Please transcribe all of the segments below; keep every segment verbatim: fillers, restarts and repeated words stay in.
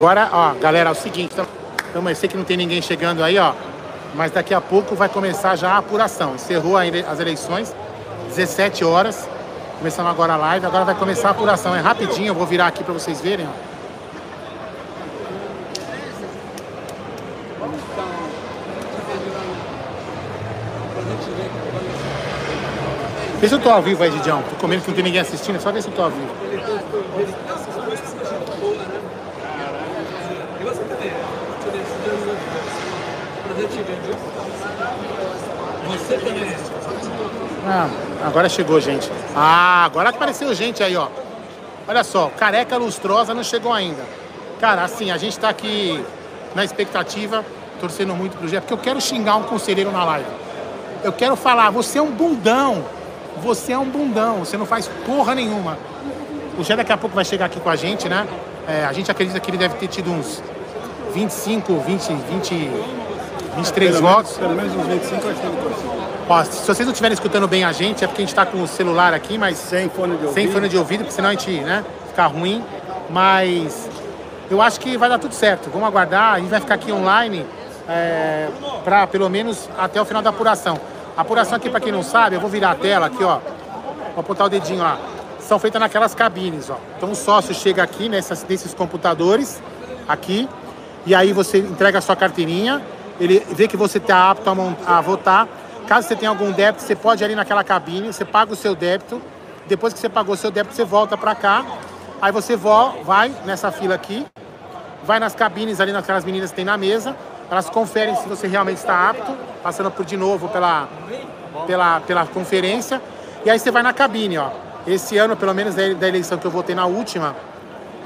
Agora, ó, galera, é o seguinte, então, eu sei que não tem ninguém chegando aí, ó, mas daqui a pouco vai começar já a apuração. Encerrou as eleições, dezessete horas, começando agora a live, agora vai começar a apuração, é rapidinho, eu vou virar aqui para vocês verem, ó. Vê se eu tô ao vivo aí, Didião, tô comendo que não tem ninguém assistindo, só ver se eu tô ao vivo. Ah, agora chegou gente. Ah, agora apareceu gente aí, ó. Olha só, Careca Lustrosa não chegou ainda. Cara, assim, a gente tá aqui na expectativa, torcendo muito pro G, porque eu quero xingar um conselheiro na live. Eu quero falar, você é um bundão. Você é um bundão, você não faz porra nenhuma. O Gé daqui a pouco vai chegar aqui com a gente, né? É, a gente acredita que ele deve ter tido uns vinte e cinco, vinte, vinte, vinte e três votos. Pelo menos uns vinte e cinco eu acho que ele conseguiu. Ó, se vocês não estiverem escutando bem a gente, é porque a gente tá com o celular aqui, mas... Sem fone de ouvido. Sem fone de ouvido, porque senão a gente, né, fica ruim. Mas eu acho que vai dar tudo certo. Vamos aguardar, a gente vai ficar aqui online é, pra pelo menos até o final da apuração. A apuração aqui, pra quem não sabe, eu vou virar a tela aqui, ó. Vou apontar o dedinho lá. São feitas naquelas cabines, ó. Então o sócio chega aqui, nessas, nesses computadores, aqui. E aí você entrega a sua carteirinha, ele vê que você está apto a, a votar. Caso você tenha algum débito, você pode ir ali naquela cabine, você paga o seu débito. Depois que você pagou o seu débito, você volta para cá. Aí você vo vai nessa fila aqui, vai nas cabines ali, naquelas meninas que tem na mesa. Elas conferem se você realmente está apto, passando por de novo pela, pela, pela conferência. E aí você vai na cabine, ó. Esse ano, pelo menos da, da eleição que eu votei na última,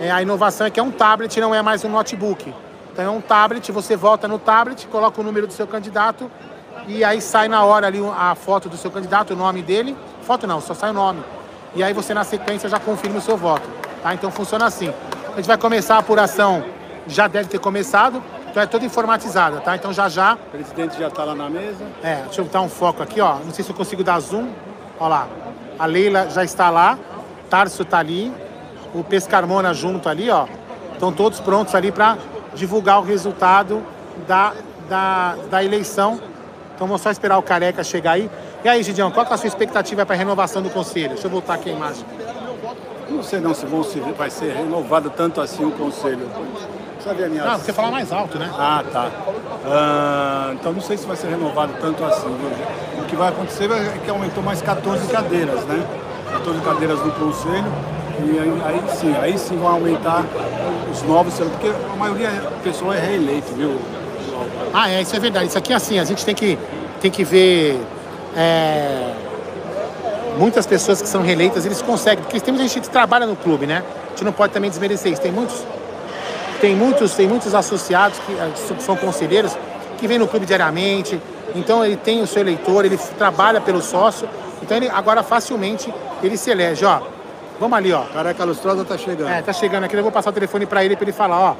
é, a inovação é que é um tablet, não é mais um notebook. Então é um tablet, você volta no tablet, coloca o número do seu candidato e aí sai na hora ali a foto do seu candidato, o nome dele. Foto não, só sai o nome. E aí você na sequência já confirma o seu voto, tá? Então funciona assim. A gente vai começar a apuração, já deve ter começado, então é toda informatizada, tá? Então já já... O presidente já tá lá na mesa. É, deixa eu dar um foco aqui, ó. Não sei se eu consigo dar zoom. Ó lá, a Leila já está lá, Tarso tá ali, o Pescarmona junto ali, ó. Estão todos prontos ali para... divulgar o resultado da, da, da eleição. Então vamos só esperar o Careca chegar aí. E aí, Gideão, qual que é a sua expectativa para a renovação do conselho? Deixa eu voltar aqui a imagem. Não sei não se, vão, se vai ser renovado tanto assim o conselho. Deixa eu ver a minha... Não, você fala mais alto, né? Ah, tá. Ah, então não sei se vai ser renovado tanto assim. O que vai acontecer é que aumentou mais quatorze cadeiras, né? quatorze cadeiras do conselho. E aí, aí sim, aí sim vão aumentar os novos, porque a maioria da pessoa é reeleito, viu? Ah, é, isso é verdade. Isso aqui é assim, a gente tem que, tem que ver é, muitas pessoas que são reeleitas, eles conseguem, porque tem muita gente que trabalha no clube, né? A gente não pode também desmerecer isso. Tem muitos, tem muitos, tem muitos associados que são conselheiros que vêm no clube diariamente, então ele tem o seu eleitor, ele trabalha pelo sócio, então ele agora facilmente ele se elege, ó. Vamos ali, ó. Careca Lustrosa tá chegando. É, tá chegando aqui. Eu vou passar o telefone pra ele, pra ele falar, ó.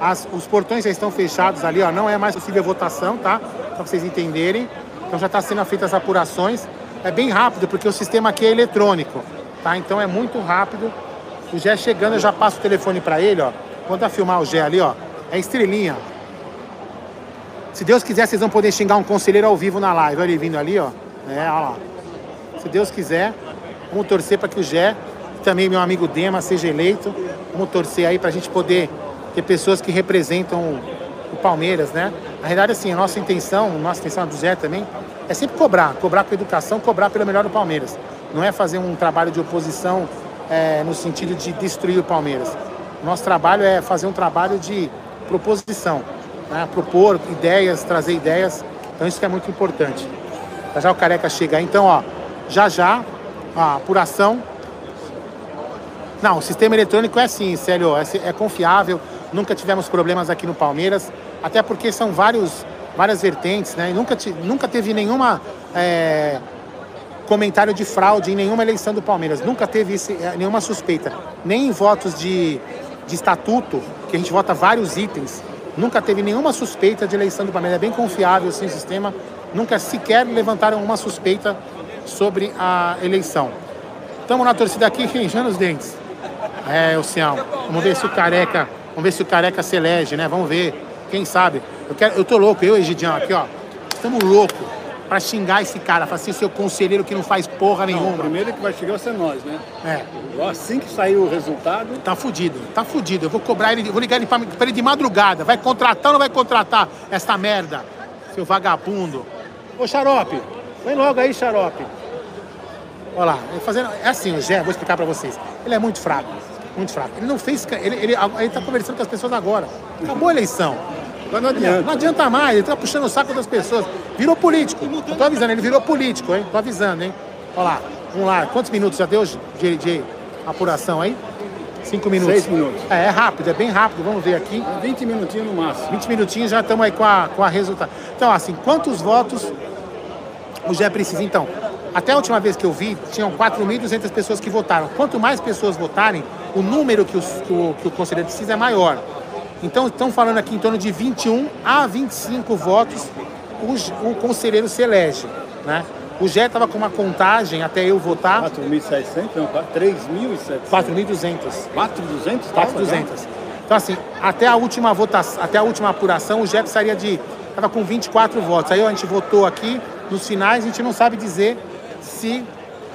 As, os portões já estão fechados ali, ó. Não é mais possível a votação, tá? Só pra vocês entenderem. Então já tá sendo feitas as apurações. É bem rápido, porque o sistema aqui é eletrônico, tá? Então é muito rápido. O Gé chegando, eu já passo o telefone pra ele, ó. Vou dar filmar o Gé ali, ó. É estrelinha. Se Deus quiser, vocês vão poder xingar um conselheiro ao vivo na live. Olha ele vindo ali, ó. É, ó lá. Se Deus quiser, vamos torcer pra que o Gé... também meu amigo Dema seja eleito. Vamos torcer aí pra gente poder ter pessoas que representam o, o Palmeiras, né? Na realidade, assim, a nossa intenção, a nossa intenção do Zé também, é sempre cobrar, cobrar com educação, cobrar pelo melhor do Palmeiras. Não é fazer um trabalho de oposição é, no sentido de destruir o Palmeiras. Nosso trabalho é fazer um trabalho de proposição, né? Propor ideias, trazer ideias. Então isso que é muito importante. Já já o Careca chega aí. Então, ó, já já, a apuração. Não, o sistema eletrônico é assim, Célio, é, é confiável, nunca tivemos problemas aqui no Palmeiras, até porque são vários, várias vertentes, né? E nunca, nunca teve nenhuma é, comentário de fraude em nenhuma eleição do Palmeiras, nunca teve esse, nenhuma suspeita, nem em votos de, de estatuto, que a gente vota vários itens, nunca teve nenhuma suspeita de eleição do Palmeiras, é bem confiável assim, o sistema, nunca sequer levantaram uma suspeita sobre a eleição. Estamos na torcida aqui, enchendo os dentes. É, Oceano, vamos ver se o Careca Vamos ver se o Careca se elege, né? Vamos ver. Quem sabe? Eu, quero, eu tô louco, eu e Egidião aqui, ó. Estamos loucos pra xingar esse cara, pra ser seu conselheiro que não faz porra nenhuma. Não, o primeiro que vai xingar vai ser nós, né? É. Assim que sair o resultado... Tá fudido, tá fudido. Eu vou cobrar ele, vou ligar ele pra, pra ele de madrugada. Vai contratar ou não vai contratar essa merda? Seu vagabundo. Ô, Xarope, vem logo aí, Xarope. Olha lá, fazendo... é assim, o Gé, vou explicar pra vocês. Ele é muito fraco, muito fraco. Ele não fez... Ele, ele, ele tá conversando com as pessoas agora. Acabou a eleição. Mas não adianta. Não adianta mais, ele tá puxando o saco das pessoas. Virou político. Eu tô avisando, ele virou político, hein? Tô avisando, hein? Olha lá, vamos lá. Quantos minutos já deu de, de apuração aí? Cinco minutos. Seis minutos. É, é rápido, é bem rápido. Vamos ver aqui. Vinte minutinhos no máximo. Vinte minutinhos, já estamos aí com a, com a resultado. Então, assim, quantos votos o Gé precisa? Então, até a última vez que eu vi, tinham quatro mil e duzentas pessoas que votaram. Quanto mais pessoas votarem, o número que, os, que, o, que o conselheiro precisa é maior. Então, estão falando aqui em torno de vinte e um a vinte e cinco votos o, o conselheiro se elege, né? O Gé estava com uma contagem até eu votar... quatro mil e setecentos? Não, três mil e setecentos. quatro mil e duzentos. quatro mil e duzentos? quatro mil e duzentos. Então, assim, até a última votação, até a última apuração, o Gé precisaria de... Estava com vinte e quatro votos. Aí, ó, a gente votou aqui, nos finais, a gente não sabe dizer se...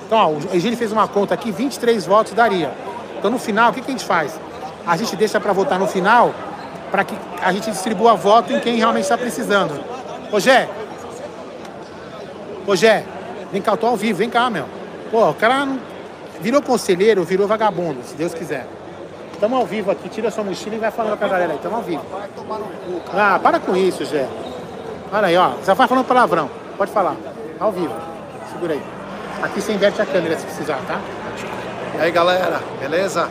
Então, ó, o Egílio fez uma conta aqui, vinte e três votos daria. Então, no final, o que, que a gente faz? A gente deixa para votar no final... para que a gente distribua voto em quem realmente está precisando. Ô, Gé! Ô, Gé! Vem cá, eu tô ao vivo, vem cá, meu. Pô, o cara não... virou conselheiro, virou vagabundo, se Deus quiser. Estamos ao vivo aqui, tira sua mochila e vai falando com a galera aí, estamos ao vivo. Ah, para com isso, Gé. Olha aí, ó, já vai falando palavrão, pode falar, ao vivo. Segura aí. Aqui você inverte a câmera se precisar, tá? E aí, galera, beleza?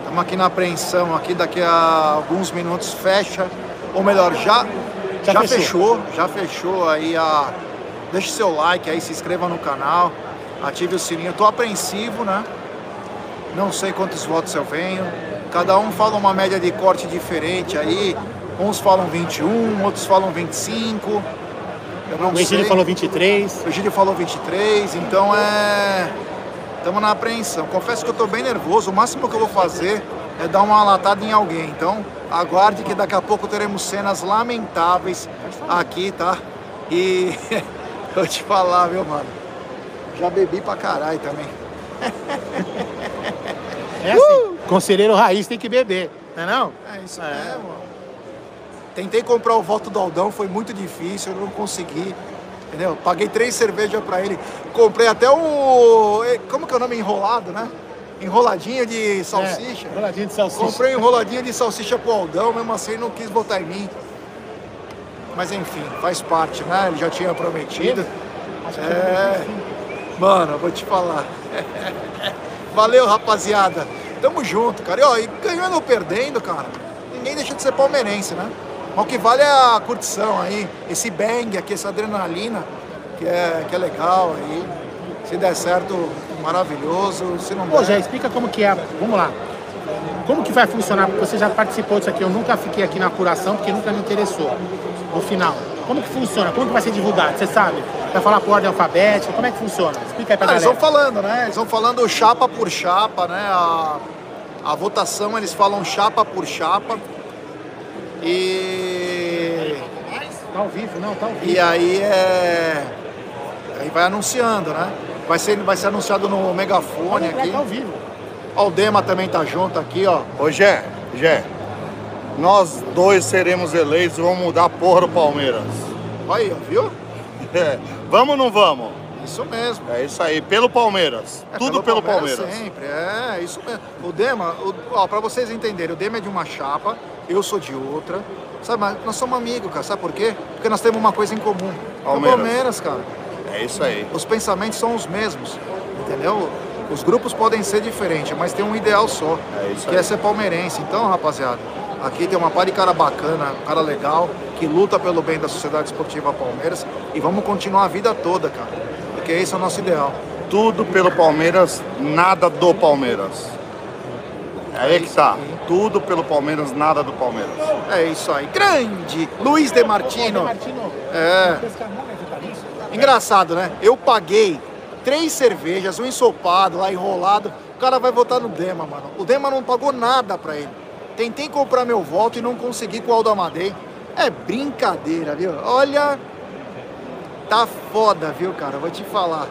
Estamos aqui na apreensão, aqui daqui a alguns minutos fecha, ou melhor, já, já, já fechou. fechou, já fechou aí a... Deixe seu like aí, se inscreva no canal, ative o sininho. Eu tô apreensivo, né? Não sei quantos votos eu venho, cada um fala uma média de corte diferente aí, uns falam vinte e um, outros falam vinte e cinco, eu não sei. O Egílio falou vinte e três. O Egílio falou vinte e três, então é... Estamos na apreensão. Confesso que eu estou bem nervoso. O máximo que eu vou fazer é dar uma latada em alguém. Então, aguarde que daqui a pouco teremos cenas lamentáveis aqui, tá? E eu te falar, viu, mano? Já bebi pra caralho também. É assim, uh! Conselheiro raiz tem que beber, não é não? É isso é. mesmo. Tentei comprar o voto do Aldão, foi muito difícil, eu não consegui. Entendeu? Paguei três cervejas pra ele. Comprei até o... Como que é o nome? Enrolado, né? Enroladinho de salsicha. É, enroladinho de salsicha. Comprei um enroladinho de salsicha pro Aldão, mesmo assim ele não quis botar em mim. Mas enfim, faz parte, né? Ele já tinha prometido. É... Mano, eu vou te falar. Valeu, rapaziada. Tamo junto, cara. E, ó, e ganhando ou perdendo, cara, ninguém deixa de ser palmeirense, né? Mas o que vale é a curtição aí, esse bang aqui, essa adrenalina, que é, que é legal aí. Se der certo, maravilhoso, se não der... Pô, Gé, explica como que é, vamos lá. Como que vai funcionar, porque você já participou disso aqui, eu nunca fiquei aqui na apuração, porque nunca me interessou, no final. Como que funciona, como que vai ser divulgado, você sabe? Vai falar por ordem alfabética, como é que funciona? Explica aí pra ah, galera. Eles vão falando, né, eles vão falando chapa por chapa, né, a, a votação eles falam chapa por chapa. E... Tá ao vivo, não, tá ao vivo. E aí é... Aí vai anunciando, né? Vai ser, vai ser anunciado no megafone aqui. Tá ao vivo. Ó, o Dema também tá junto aqui, ó. Ô, Gé, Gé. Nós dois seremos eleitos e vamos mudar a porra do Palmeiras. Aí, viu? É. Vamos ou não vamos? Isso mesmo. É isso aí, pelo Palmeiras. É, Tudo pelo, pelo Palmeiras, Palmeiras. Sempre, é, isso mesmo. O Dema, o, ó, pra vocês entenderem, o Dema é de uma chapa, eu sou de outra. Sabe, mas nós somos amigos, cara, sabe por quê? Porque nós temos uma coisa em comum. Palmeiras. É o Palmeiras, cara. É isso aí. Os pensamentos são os mesmos, entendeu? Os grupos podem ser diferentes, mas tem um ideal só. É isso aí. Que é ser palmeirense. Então, rapaziada, aqui tem uma par de cara bacana, um cara legal, que luta pelo bem da Sociedade Esportiva Palmeiras. E vamos continuar a vida toda, cara. Porque esse é o nosso ideal. Tudo pelo Palmeiras, nada do Palmeiras. É aí que tá. Tudo pelo Palmeiras, nada do Palmeiras. É isso aí. Grande! Luiz De Martino. É. Engraçado, né? Eu paguei três cervejas, um ensopado lá, enrolado. O cara vai votar no Dema, mano. O Dema não pagou nada pra ele. Tentei comprar meu voto e não consegui com o Aldo Amadei. É brincadeira, viu? Olha, tá foda, viu, cara? Vou te falar.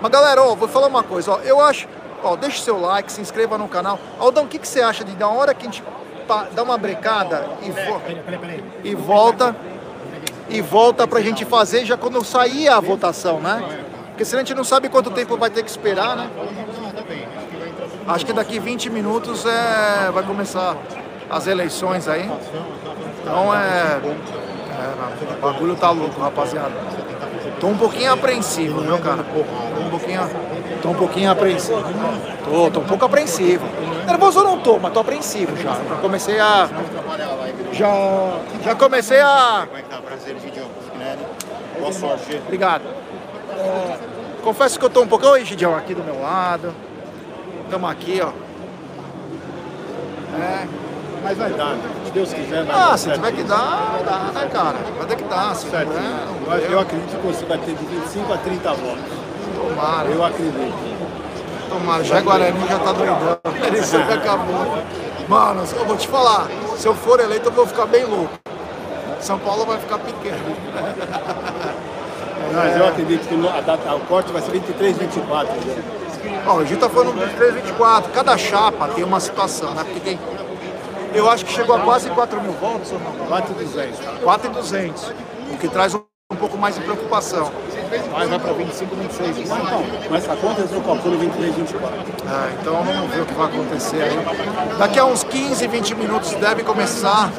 Mas, galera, ó, vou falar uma coisa, ó. Eu acho... Ó, deixa o seu like, se inscreva no canal. Aldão, o que, que você acha de dar uma hora que a gente dá uma brecada e, vo pera, pera, pera e volta... E volta pra gente fazer já quando sair a votação, né? Porque senão a gente não sabe quanto tempo vai ter que esperar, né? Acho que daqui vinte minutos é... vai começar as eleições aí. Então é... é o bagulho tá louco, rapaziada. Tô um pouquinho apreensivo, meu cara. Tô um pouquinho, tô um pouquinho apreensivo. Tô, tô um pouco apreensivo. Nervoso eu não tô, mas tô apreensivo já. Já comecei a... Já, já comecei a... Boa sorte. Obrigado. Uh, confesso que eu tô um pouco... Oi, Gidião, aqui do meu lado. Estamos aqui, ó. É. Mas vai dar, né? Se Deus quiser, vai dar. Ah, se tiver que dar, dá, né, cara? Vai ter que dar, se tiver. Eu acredito que você vai ter de vinte e cinco a trinta votos. Tomara. Eu acredito. Tomara. Já Guarani já tá doidão. Ele sempre acabou. Mano, eu vou te falar. Se eu for eleito, eu vou ficar bem louco. São Paulo vai ficar pequeno. Mas eu acredito que a data, o corte vai ser vinte e três, vinte e quatro. Ó, o Gil tá falando vinte e três, vinte e quatro. Cada chapa tem uma situação, né? Porque tem... Eu acho que chegou a quase quatro mil votos, ou não? quatro mil e duzentos. quatro mil e duzentos. O que traz um, um pouco mais de preocupação. Mas vai para vinte e cinco, vinte e seis. Mas não, mas a conta eles não calculam vinte e três, vinte e quatro. Ah, então vamos ver o que vai acontecer aí. Daqui a uns quinze, vinte minutos deve começar...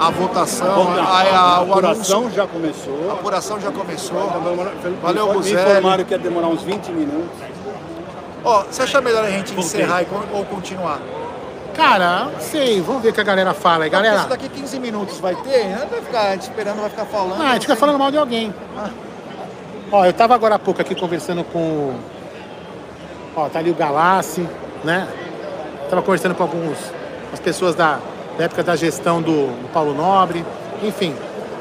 A votação, a, a, o apuração já começou. A apuração já começou. Valeu, Buzelli. Me informaram que ia demorar uns vinte minutos. Ó, você acha melhor a gente encerrar ou continuar? Cara, não sei, vamos ver o que a galera fala aí, galera. Isso daqui quinze minutos vai ter, né? Vai ficar esperando, vai ficar falando. Ah, a gente fica falando mal de alguém. Ah. Ó, eu tava agora há pouco aqui conversando com... Ó, tá ali o Galassi, né? Tava conversando com alguns... As pessoas da... da época da gestão do, do Paulo Nobre, enfim,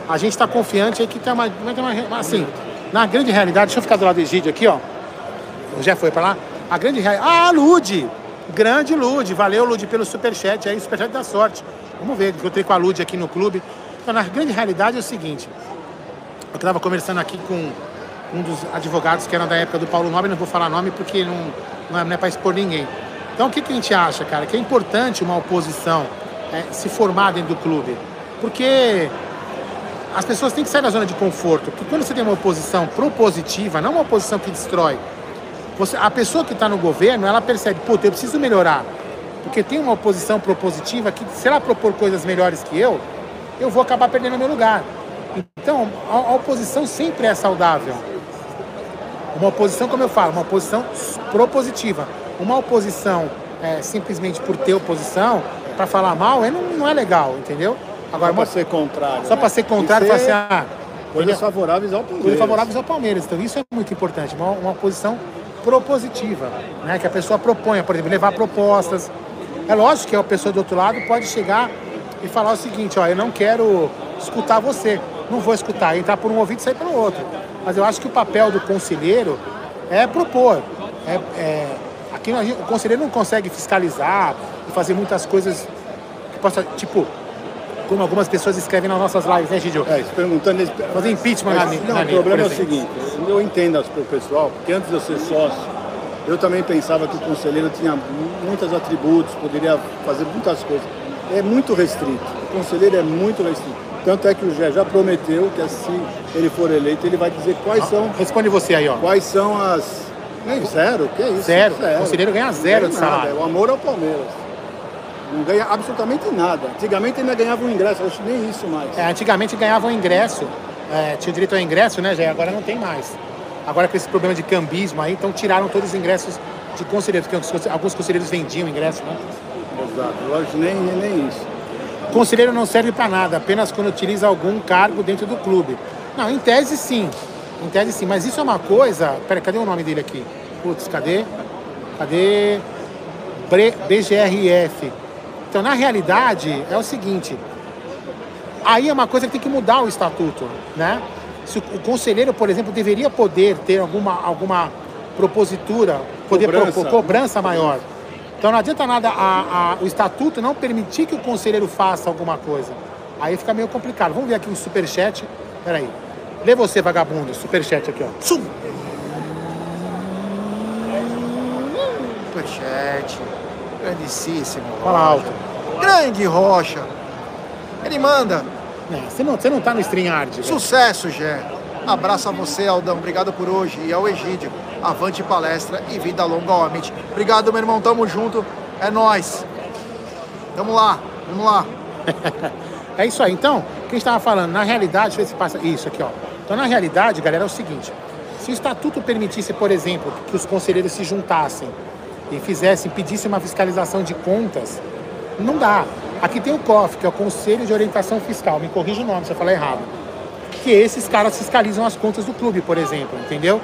a gente está confiante aí que tem uma, uma, assim, na grande realidade, deixa eu ficar do lado do Egídio aqui, ó, já foi para lá, a grande realidade, ah, Lude, grande Lude, valeu Lude pelo superchat aí, superchat da sorte, vamos ver, encontrei com a Lude aqui no clube, então na grande realidade é o seguinte, eu estava conversando aqui com um dos advogados que era da época do Paulo Nobre, não vou falar nome porque não, não é para expor ninguém, então o que, que a gente acha, cara, que é importante uma oposição, É, se formar dentro do clube, porque as pessoas têm que sair da zona de conforto, porque quando você tem uma oposição propositiva, não uma oposição que destrói, você, a pessoa que está no governo, ela percebe, pô, eu preciso melhorar, porque tem uma oposição propositiva que se ela propor coisas melhores que eu, eu vou acabar perdendo meu lugar. Então, a, a oposição sempre é saudável. Uma oposição, como eu falo, uma oposição propositiva. Uma oposição é, simplesmente por ter oposição, para falar mal, é, não, não é legal, entendeu? Agora, só para ser contrário. Só né? para ser contrário, para ser... Ah, coisas favoráveis ao Palmeiras. Coisas favoráveis ao Palmeiras. Então, isso é muito importante. Uma, uma posição propositiva, né? Que a pessoa proponha, por exemplo, levar propostas. É lógico que a pessoa do outro lado pode chegar e falar o seguinte, ó, eu não quero escutar você, não vou escutar, entrar por um ouvido e sair pelo outro. Mas eu acho que o papel do conselheiro é propor. É, é... Aqui o conselheiro não consegue fiscalizar, fazer muitas coisas que possa, tipo, como algumas pessoas escrevem nas nossas lives, né, Gidio? É, perguntando... Fazer impeachment na minha, Não, o problema é o seguinte, eu entendo para o pessoal, porque antes de eu ser sócio, eu também pensava que o conselheiro tinha muitos atributos, poderia fazer muitas coisas. É muito restrito, o conselheiro é muito restrito. Tanto é que o Gé já prometeu que, se ele for eleito, ele vai dizer quais ah, são... Responde você aí, ó. Quais são as... Nem zero, que é isso? Zero, zero. O conselheiro ganha zero de salário. O amor ao Palmeiras. Não ganha absolutamente nada. Antigamente ainda ganhava um ingresso, acho que nem isso mais. É, antigamente ganhava um ingresso, é, tinha direito ao ingresso, né, Jé? Agora não tem mais. Agora com esse problema de cambismo aí, então tiraram todos os ingressos de conselheiros, porque alguns conselheiros vendiam ingresso, né? Exato, lógico, nem, nem isso. O conselheiro não serve para nada, apenas quando utiliza algum cargo dentro do clube. Não, em tese sim, em tese sim, mas isso é uma coisa... Pera, cadê o nome dele aqui? Putz, cadê? Cadê? Bre... B G R F. Então, na realidade, é o seguinte, aí é uma coisa que tem que mudar o estatuto, né? Se o, o conselheiro, por exemplo, deveria poder ter alguma, alguma propositura, poder cobrança, pro, cobrança maior. Então não adianta nada a, a, o estatuto não permitir que o conselheiro faça alguma coisa. Aí fica meio complicado. Vamos ver aqui um superchat. Peraí. Lê você, vagabundo. Superchat aqui, ó. Sum! Superchat. Grandíssimo. Fala alto. Grande Rocha. Ele manda. É, você, não, você não tá no StreamYard. Sucesso, Gé. Abraço a você, Aldão. Obrigado por hoje. E ao Egídio. Avante palestra e vida longa ao Amit. Obrigado, meu irmão. Tamo junto. É nóis. Tamo lá. Vamos lá. É isso aí. Então, o que a gente estava falando, na realidade, deixa eu ver se passa isso aqui, ó. Então, na realidade, galera, é o seguinte. Se o estatuto permitisse, por exemplo, que os conselheiros se juntassem e fizessem, pedissem uma fiscalização de contas, não dá. Aqui tem o C O F, que é o Conselho de Orientação Fiscal. Me corrija o nome se eu falar errado. Que esses caras fiscalizam as contas do clube, por exemplo, entendeu?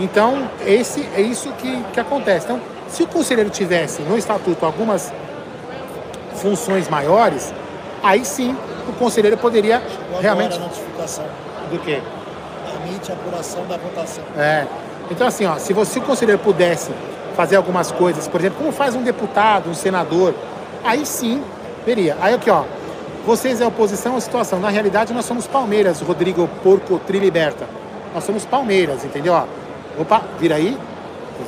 Então, esse, é isso que, que acontece. Então, se o conselheiro tivesse no estatuto algumas funções maiores, aí sim o conselheiro poderia Chegou realmente... Agora a notificação. Do quê? Permite a apuração da votação. É. Então, assim, ó, se, você, se o conselheiro pudesse fazer algumas coisas, por exemplo, como faz um deputado, um senador, aí sim veria. Aí aqui, ó, vocês é oposição à situação. Na realidade, nós somos Palmeiras, Rodrigo Porco Triliberta. Nós somos Palmeiras, entendeu? Ó, opa, vira aí.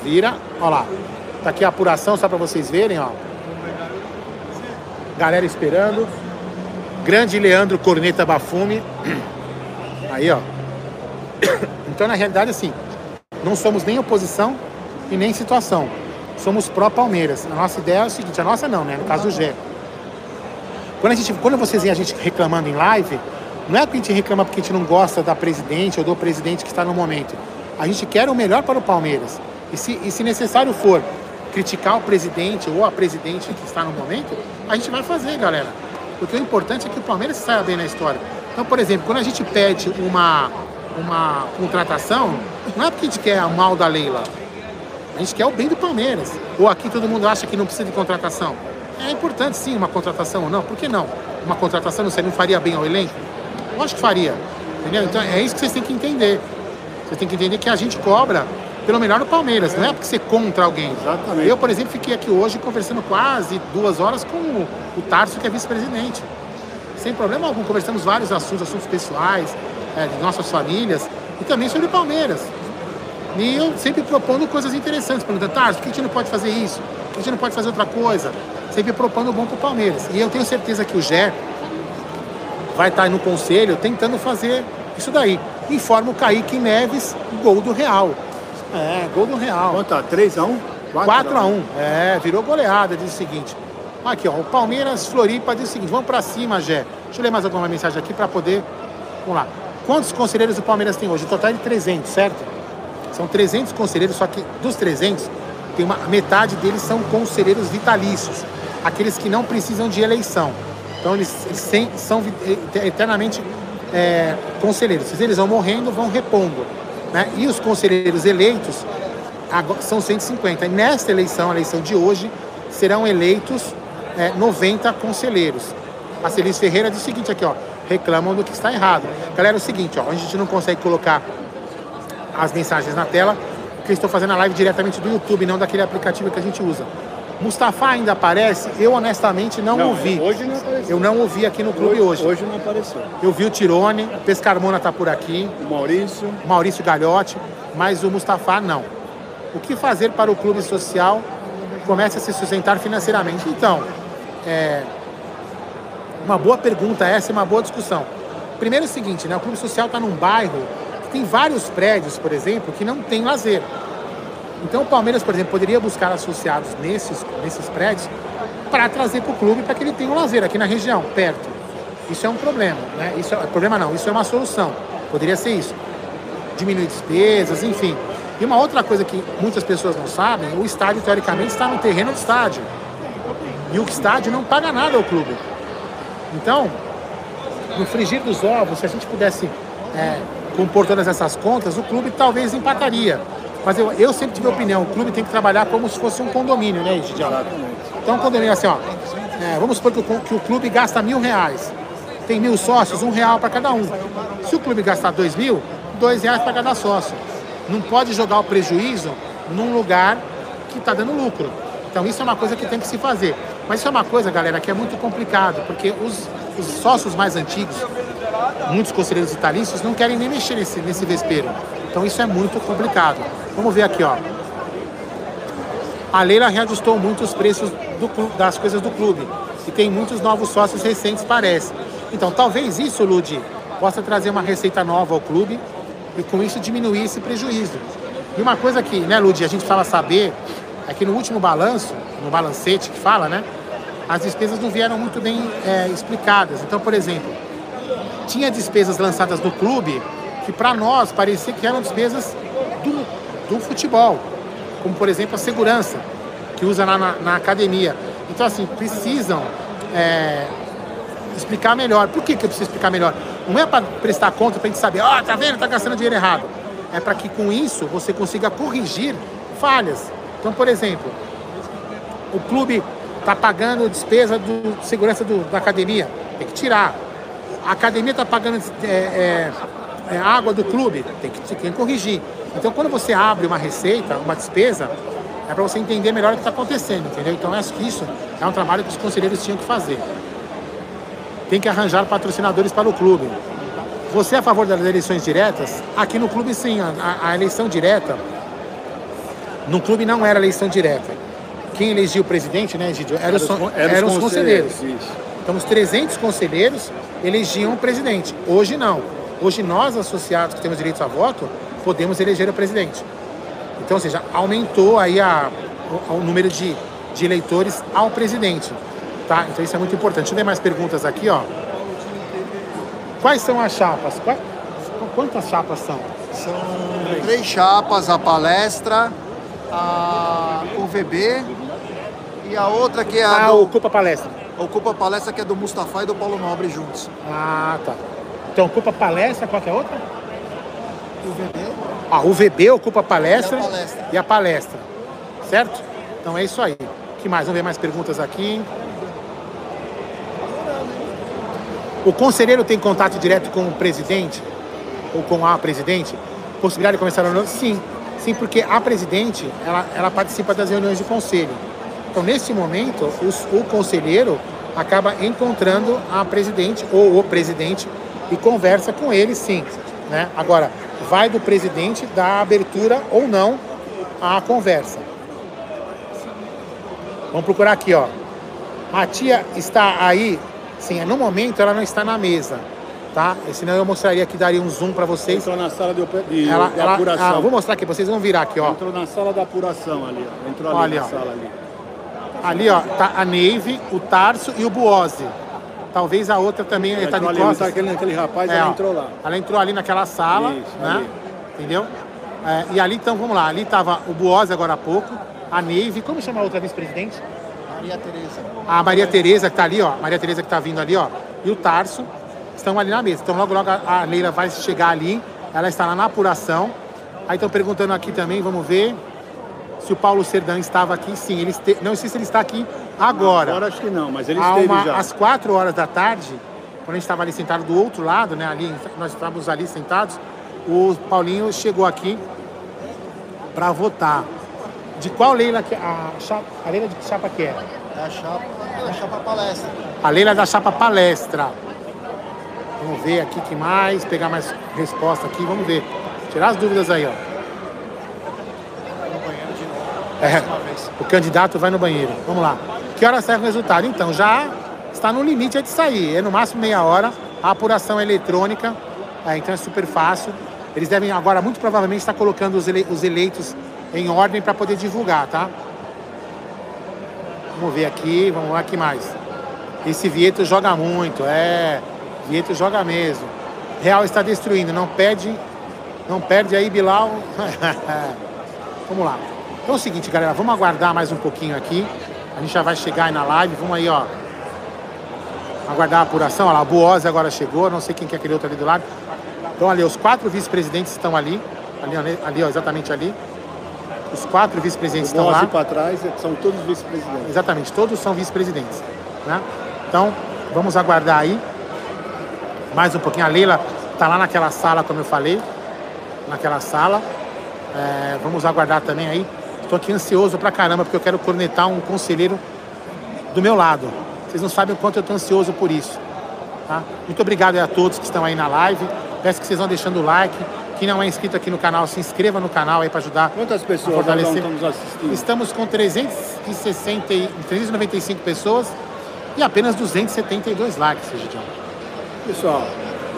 Vira. Ó lá. Tá aqui a apuração, só pra vocês verem, ó. Galera esperando. Grande Leandro Corneta Bafume. Aí, ó. Então, na realidade, assim, não somos nem oposição e nem situação. Somos pró-Palmeiras. A nossa ideia é o seguinte, a nossa não, né? No caso do Gé. Quando, a gente, quando vocês veem a gente reclamando em live, não é que a gente reclama porque a gente não gosta da presidente ou do presidente que está no momento. A gente quer o melhor para o Palmeiras. E se, e se necessário for criticar o presidente ou a presidente que está no momento, a gente vai fazer, galera. Porque o importante é que o Palmeiras saia bem na história. Então, por exemplo, quando a gente pede uma, uma contratação, não é porque a gente quer o mal da Leila. A gente quer o bem do Palmeiras. Ou aqui todo mundo acha que não precisa de contratação. É importante, sim, uma contratação ou não. Por que não? Uma contratação, não sei, não faria bem ao elenco? Eu acho que faria. Entendeu? Então, é isso que vocês têm que entender. Vocês têm que entender que a gente cobra pelo melhor do Palmeiras. É. Não é porque você contra alguém. Exatamente. Eu, por exemplo, fiquei aqui hoje conversando quase duas horas com o, o Tarso, que é vice-presidente. Sem problema algum. Conversamos vários assuntos, assuntos pessoais, é, de nossas famílias e também sobre o Palmeiras. E eu sempre propondo coisas interessantes. Perguntando, Tarso, por que a gente não pode fazer isso? Por que a gente não pode fazer outra coisa? Sempre propondo bom para o Palmeiras. E eu tenho certeza que o Gé vai estar no conselho tentando fazer isso daí. Informa o Kaique Neves, gol do Real. É, gol do Real. Quanto? três a um? quatro a um. É, virou goleada, diz o seguinte. Aqui, ó, o Palmeiras Floripa diz o seguinte, vamos para cima, Gé. Deixa eu ler mais alguma mensagem aqui para poder... Vamos lá. Quantos conselheiros o Palmeiras tem hoje? O total é de trezentos, certo? São trezentos conselheiros, só que dos trezentos, tem uma... metade deles são conselheiros vitalícios. Aqueles que não precisam de eleição. Então eles, eles são eternamente é, conselheiros. Eles vão morrendo, vão repondo, né? E os conselheiros eleitos agora, são cento e cinquenta. E nesta eleição, a eleição de hoje, serão eleitos é, noventa conselheiros. A Celis Ferreira diz o seguinte aqui, ó, reclamam do que está errado. Galera, é o seguinte, ó, a gente não consegue colocar as mensagens na tela, porque eu estou fazendo a live diretamente do YouTube, não daquele aplicativo que a gente usa. Mustafa ainda aparece? Eu honestamente não, não ouvi. Hoje não apareceu. Eu não ouvi aqui no clube hoje. Hoje, hoje não apareceu. Eu vi o Tirone, o Pescarmona tá por aqui. O Maurício. O Maurício Gagliotti, mas o Mustafa não. O que fazer para o clube social comece a se sustentar financeiramente? Então, é uma boa pergunta essa e uma boa discussão. Primeiro é o seguinte, né? O clube social está num bairro que tem vários prédios, por exemplo, que não tem lazer. Então o Palmeiras, por exemplo, poderia buscar associados nesses, nesses prédios para trazer para o clube, para que ele tenha um lazer aqui na região, perto. Isso é um problema, né? Isso é problema não, isso é uma solução. Poderia ser isso. Diminuir despesas, enfim. E uma outra coisa que muitas pessoas não sabem, o estádio, teoricamente, está no terreno do estádio. E o estádio não paga nada ao clube. Então, no frigir dos ovos, se a gente pudesse é, compor todas essas contas, o clube talvez empataria. Mas eu, eu sempre tive a opinião, o clube tem que trabalhar como se fosse um condomínio, né, Egidio? Então, o condomínio é assim, ó, é, vamos supor que o, que o clube gasta mil reais, tem mil sócios, um real para cada um. Se o clube gastar dois mil, dois reais para cada sócio. Não pode jogar o prejuízo num lugar que está dando lucro. Então isso é uma coisa que tem que se fazer. Mas isso é uma coisa, galera, que é muito complicado, porque os, os sócios mais antigos, muitos conselheiros vitalícios, não querem nem mexer nesse, nesse vespeiro. Então isso é muito complicado. Vamos ver aqui, ó. A Leila reajustou muito os preços do, das coisas do clube. E tem muitos novos sócios recentes, parece. Então talvez isso, Ludi, possa trazer uma receita nova ao clube e com isso diminuir esse prejuízo. E uma coisa que, né, Ludi, a gente precisava saber é que no último balanço, no balancete que fala, né, as despesas não vieram muito bem é, explicadas. Então, por exemplo, tinha despesas lançadas do clube que para nós parecia que eram despesas do, do futebol, como, por exemplo, a segurança que usa na, na, na academia. Então, assim, precisam é, explicar melhor. Por que que eu preciso explicar melhor? Não é para prestar conta, para a gente saber, ó, tá vendo, tá gastando dinheiro errado. É para que com isso você consiga corrigir falhas. Então, por exemplo, o clube está pagando despesa do, de segurança do, da academia, tem que tirar. A academia está pagando é, é, é, água do clube, tem que, tem que corrigir. Então, quando você abre uma receita, uma despesa, é para você entender melhor o que está acontecendo, entendeu? Então, acho que isso é um trabalho que os conselheiros tinham que fazer. Tem que arranjar patrocinadores para o clube. Você é a favor das eleições diretas? Aqui no clube, sim, a, a eleição direta... No clube não era eleição direta. Quem elegia o presidente, né, Egidio? Eram os, era era os conselheiros. conselheiros. Então, os trezentos conselheiros elegiam o presidente. Hoje, não. Hoje, nós, associados que temos direito a voto, podemos eleger o presidente. Então, ou seja, aumentou aí a, o, o número de, de eleitores ao presidente. Tá? Então, isso é muito importante. Deixa eu ver mais perguntas aqui, ó. Quais são as chapas? Quais, quantas chapas são? São três, três chapas, a palestra... a U V B e a outra que é a... Ah, do... Ocupa Palestra. Ocupa Palestra, que é do Mustafa e do Paulo Nobre juntos. Ah, tá. Então, Ocupa Palestra, qual que é a outra? U V B. A U V B, Ocupa Palestra e a Palestra. E a Palestra. Certo? Então é isso aí. O que mais? Vamos ver mais perguntas aqui. O conselheiro tem contato direto com o presidente? Ou com a presidente? Possibilidade de começar a... Sim. Sim, porque a presidente, ela, ela participa das reuniões de conselho. Então, nesse momento, os, o conselheiro acaba encontrando a presidente ou o presidente e conversa com ele, sim. Né? Agora, vai do presidente dar abertura ou não à conversa. Vamos procurar aqui, ó. A tia está aí? Sim, no momento ela não está na mesa. Tá? Senão eu mostraria aqui, daria um zoom para vocês. Entrou na sala de, de, ela, de ela, apuração. Ah, vou mostrar aqui, vocês vão virar aqui, ó. Entrou na sala da apuração ali, ó. Entrou ali, ó, na ó. sala ali. Ali, ó, tá a Neive, o Tarso e o Buozzi. Talvez a outra também, é, tá de ali, costas. Aquele, aquele rapaz, é, ela ó, entrou lá. Ela entrou ali naquela sala, isso, né? Ali. Entendeu? É, e ali, então, vamos lá. Ali tava o Buozzi agora há pouco, a Neive, como chama a outra vice-presidente? Maria Tereza. A Maria Tereza que tá ali, ó. Maria Tereza que tá vindo ali, ó. E o Tarso. Estão ali na mesa. Então logo logo a Leila vai chegar ali, ela está lá na apuração. Aí estão perguntando aqui também, vamos ver se o Paulo Serdã estava aqui. Sim, ele este... não sei se ele está aqui agora. Agora acho que não, mas ele Há esteve uma... já. Às quatro horas da tarde, quando a gente estava ali sentado do outro lado, né, ali, nós estávamos ali sentados, o Paulinho chegou aqui para votar. De qual Leila que a chapa... a Leila de que chapa que era? É a chapa, a chapa palestra. A Leila da chapa palestra. Vamos ver aqui que mais, pegar mais resposta aqui, vamos ver. Tirar as dúvidas aí, ó. No banheiro de novo. É, uma vez. O candidato vai no banheiro. Vamos lá. Que hora sai o resultado? Então, já está no limite de sair. É no máximo meia hora. A apuração é eletrônica, é, então é super fácil. Eles devem agora, muito provavelmente, estar colocando os, ele os eleitos em ordem para poder divulgar, tá? Vamos ver aqui, vamos lá, que mais? Esse Vieto joga muito, é... Vieto joga mesmo. Real está destruindo. Não perde, não perde aí, Bilal. Vamos lá. Então é o seguinte, galera. Vamos aguardar mais um pouquinho aqui. A gente já vai chegar aí na live. Vamos aí, ó. Aguardar a apuração. Olha lá, o Buozzi agora chegou. Não sei quem que é aquele outro ali do lado. Então, ali, os quatro vice-presidentes estão ali. Ali, ali ó, exatamente ali. Os quatro vice-presidentes estão lá. Para trás são todos vice-presidentes. Exatamente. Todos são vice-presidentes. Né? Então, vamos aguardar aí. Mais um pouquinho, a Leila está lá naquela sala, como eu falei, naquela sala. É, vamos aguardar também aí. Tô aqui ansioso pra caramba, porque eu quero cornetar um conselheiro do meu lado. Vocês não sabem o quanto eu tô ansioso por isso, tá? Muito obrigado a todos que estão aí na live. Peço que vocês vão deixando o like. Quem não é inscrito aqui no canal, se inscreva no canal aí para ajudar. Quantas pessoas a fortalecer. Estamos assistindo? Estamos com trezentos e sessenta, trezentos e noventa e cinco pessoas e apenas duzentos e setenta e dois likes, Gidião. Pessoal,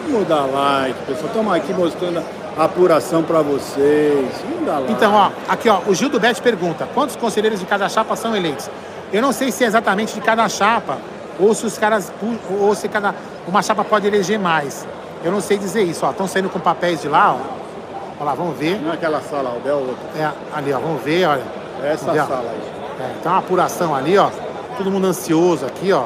vamos dar like, pessoal. Estamos aqui mostrando a apuração para vocês. Vamos dar like. Então, ó, aqui, ó, o Gildo Bete pergunta: quantos conselheiros de cada chapa são eleitos? Eu não sei se é exatamente de cada chapa ou se os caras ou se cada uma chapa pode eleger mais. Eu não sei dizer isso, ó. Estão saindo com papéis de lá, ó. Olha lá, vamos ver. Não é aquela sala, o Bel outro. É, ali, ó. Vamos ver, olha. É essa ver, sala aí. É, tá uma apuração ali, ó. Todo mundo ansioso aqui, ó.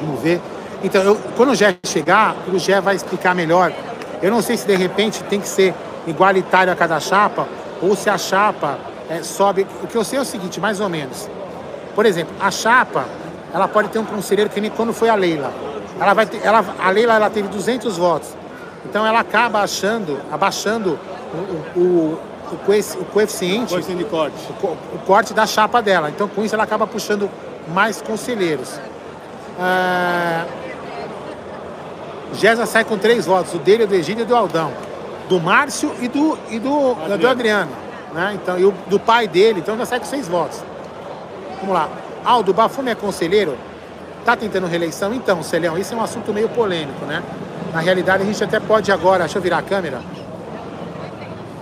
Vamos ver. Então, eu, quando o Gé chegar, o Gé vai explicar melhor. Eu não sei se, de repente, tem que ser igualitário a cada chapa ou se a chapa é, sobe... O que eu sei é o seguinte, mais ou menos. Por exemplo, a chapa, ela pode ter um conselheiro que nem quando foi a Leila. Ela vai ter, ela, a Leila ela teve duzentos votos, então ela acaba achando, abaixando o, o, o, o coeficiente, coeficiente de corte. O, o corte da chapa dela, então com isso ela acaba puxando mais conselheiros. Ah, Gésa sai com três votos, o dele, do Egídio e do Aldão, do Márcio e do, e do, Adriano. do Adriano, né? Então, e o, do pai dele, então já sai com seis votos. Vamos lá, Aldo Bafume é conselheiro? Tá tentando reeleição? Então, Celião, isso é um assunto meio polêmico, né? Na realidade, a gente até pode agora... Deixa eu virar a câmera.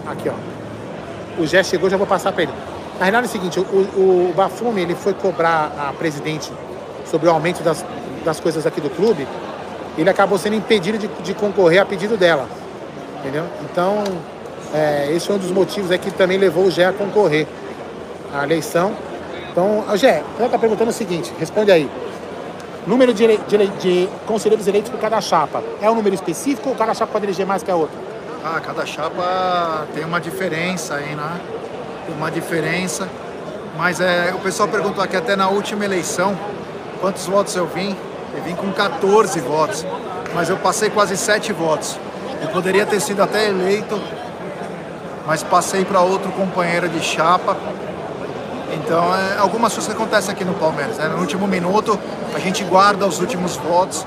Aqui, ó. O Gé chegou, já vou passar para ele. Na realidade é o seguinte, o, o Bafume, ele foi cobrar a presidente sobre o aumento das, das coisas aqui do clube. Ele acabou sendo impedido de, de concorrer a pedido dela. Entendeu? Então, é, esse é um dos motivos é que também levou o Gé a concorrer à eleição. Então, Gé, ela está perguntando o seguinte, responde aí. Número de, de, de conselheiros eleitos por cada chapa. É um número específico ou cada chapa pode eleger mais que a outra? Ah, cada chapa tem uma diferença aí, né? Tem uma diferença. Mas é, o pessoal perguntou aqui até na última eleição quantos votos eu vim. Eu vim com quatorze votos, mas eu passei quase sete votos. Eu poderia ter sido até eleito, mas passei para outro companheiro de chapa. Então, é, algumas coisas que acontecem aqui no Palmeiras, né? No último minuto, a gente guarda os últimos votos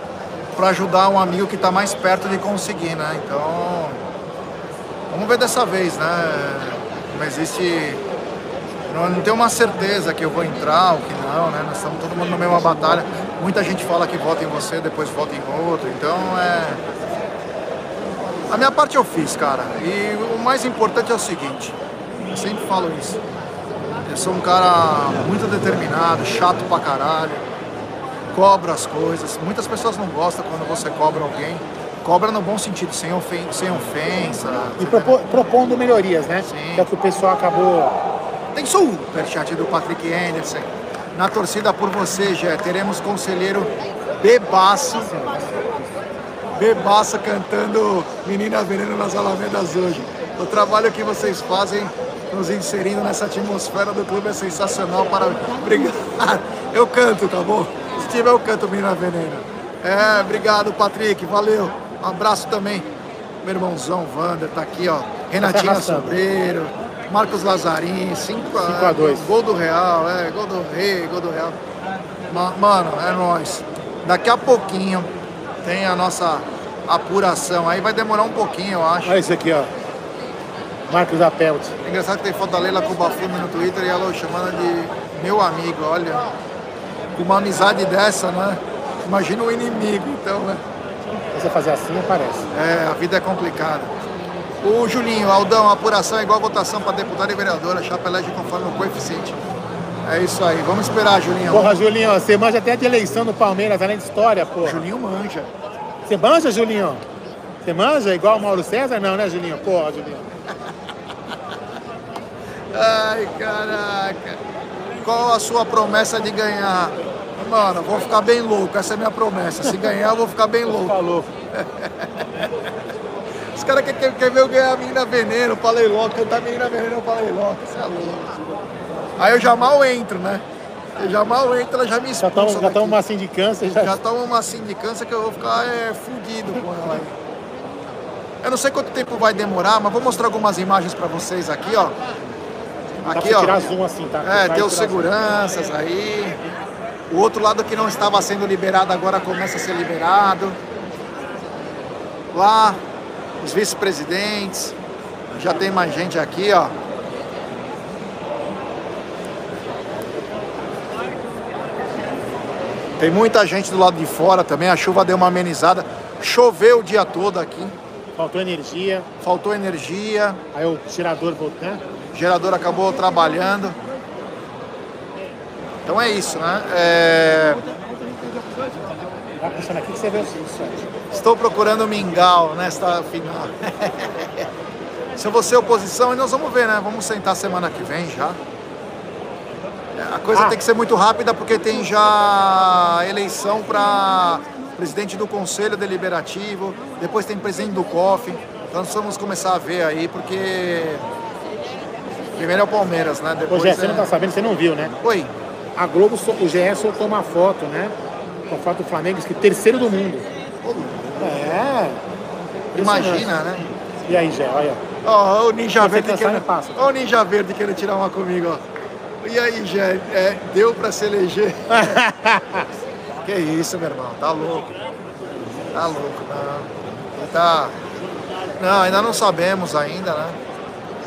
para ajudar um amigo que está mais perto de conseguir, né? Então, vamos ver dessa vez, né? Não existe... Não, não tenho uma certeza que eu vou entrar ou que não, né? Nós estamos todo mundo no meio de uma batalha. Muita gente fala que vota em você, depois vota em outro. Então, é... A minha parte eu fiz, cara. E o mais importante é o seguinte, eu sempre falo isso. Eu sou um cara muito determinado, chato pra caralho, cobra as coisas. Muitas pessoas não gostam quando você cobra alguém. Cobra no bom sentido, sem, ofen sem ofensa. E propo propondo melhorias, né? Sim. Que é o que o pessoal acabou... Tem superchat do Patrick Henderson. Na torcida por você, Gé, teremos conselheiro bebaço. Bebaça cantando Menina Veneno nas Alamedas hoje. O trabalho que vocês fazem... nos inserindo nessa atmosfera do clube é sensacional para brigar. Eu canto, tá bom? Se tiver, eu canto, Menina Veneno. É, obrigado, Patrick, valeu. Um abraço também. Meu irmãozão, Wander, tá aqui, ó. Renatinho Sobreiro, Marcos Lazarin, cinco a dois. Gol do Real, é, gol do Rei, gol do Real. Mano, é nóis. Daqui a pouquinho tem a nossa apuração. Aí vai demorar um pouquinho, eu acho. Olha isso aqui, ó. Marcos Apelt. É engraçado que tem foto da Leila com o Bafume no Twitter e ela chamando de meu amigo, olha. Com uma amizade dessa, né? Imagina o inimigo, então, né? Você fazer assim, parece. É, a vida é complicada. O Julinho, Aldão, apuração é igual a votação para deputado e vereador, a chapa elege conforme o coeficiente. É isso aí, vamos esperar, Julinho. Porra, Julinho, você manja até de eleição no Palmeiras, além de história, pô. Julinho manja. Você manja, Julinho? Você manja igual o Mauro César? Não, né, Julinho? Porra, Julinho. Ai, caraca. Qual a sua promessa de ganhar? Mano, vou ficar bem louco. Essa é a minha promessa. Se ganhar, eu vou ficar bem louco. Falou. Os caras querem quer ver eu ganhar a Menina Veneno pra leilão. Cantar Menina Veneno pra leilão. Você é louco. Aí eu já mal entro, né? Eu já mal entro, ela já me expulsa. Já toma tá uma sindicância. Já, já toma tá uma sindicância que eu vou ficar é, fudido com ela aí. Eu não sei quanto tempo vai demorar, mas vou mostrar algumas imagens pra vocês aqui, ó. Aqui, dá pra tirar ó, zoom assim, tá? É, tem os seguranças zoom. Aí. O outro lado que não estava sendo liberado agora começa a ser liberado. Lá, os vice-presidentes. Já tem mais gente aqui, ó. Tem muita gente do lado de fora também. A chuva deu uma amenizada. Choveu o dia todo aqui. Faltou energia. Faltou energia. Aí o gerador voltou, né? O gerador acabou trabalhando. Então é isso, né? É... Tá puxando aqui que você vê o seguinte. Estou procurando mingau nesta final. Se eu vou ser oposição, e nós vamos ver, né? Vamos sentar semana que vem já. A coisa ah. tem que ser muito rápida porque tem já eleição para presidente do Conselho Deliberativo, depois tem presidente do C O F. Então nós vamos começar a ver aí, porque... Primeiro é o Palmeiras, né? Depois Ô, Gé, é... você não tá sabendo, você não viu, né? Oi. A Globo, o G E soltou uma foto, né? Uma foto do Flamengo, que é terceiro do mundo. É. Imagina, né? E aí, Gé, olha. Ó, oh, o Ninja Verde querendo... Passa, tá? oh, o Ninja Verde querendo tirar uma comigo, ó. E aí, Gé, é, deu pra se eleger? Que isso, meu irmão, tá louco. Tá louco, não. Tá... Não, ainda não sabemos ainda, né?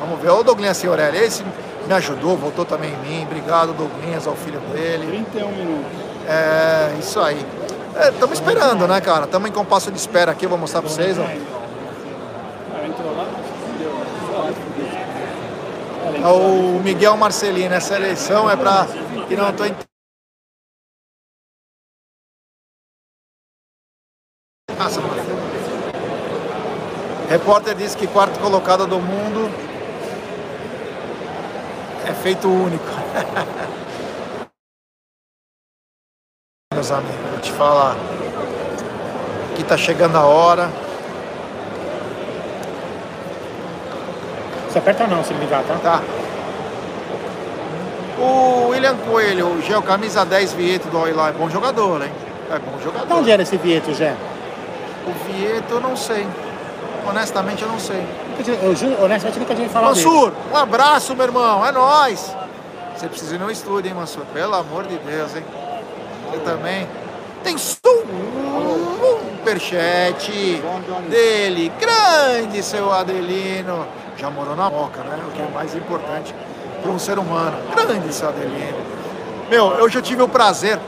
Vamos ver. Ó, o Douglas Aurélio, esse... me ajudou, voltou também em mim. Obrigado, Douglas, ao filho dele. trinta e um minutos. É, isso aí. Estamos é, esperando, né, cara? Estamos em compasso de espera aqui, eu vou mostrar pra vocês, ó. É o Miguel Marcelino, essa eleição é pra... que não tô entendendo. Repórter disse que quarto colocado do mundo... é feito único. Meus amigos, vou te falar. Aqui tá chegando a hora. Você aperta não, se ligar, tá? Tá. O William Coelho, o Gé, camisa dez Vieto do Al-Hilal. É bom jogador, hein? É bom jogador. De onde era esse Vieto, Gé? O Vieto eu não sei. Honestamente eu não sei. Eu juro, honestamente nunca tinha falado. Mansur, dele. Um abraço, meu irmão. É nóis. Você precisa ir no estúdio, hein, Mansur? Pelo amor de Deus, hein? Você também. Tem superchat dele. Grande, seu Adelino. Já morou na Moca, né? O que é mais importante para um ser humano. Grande, seu Adelino. Meu, eu já tive o prazer.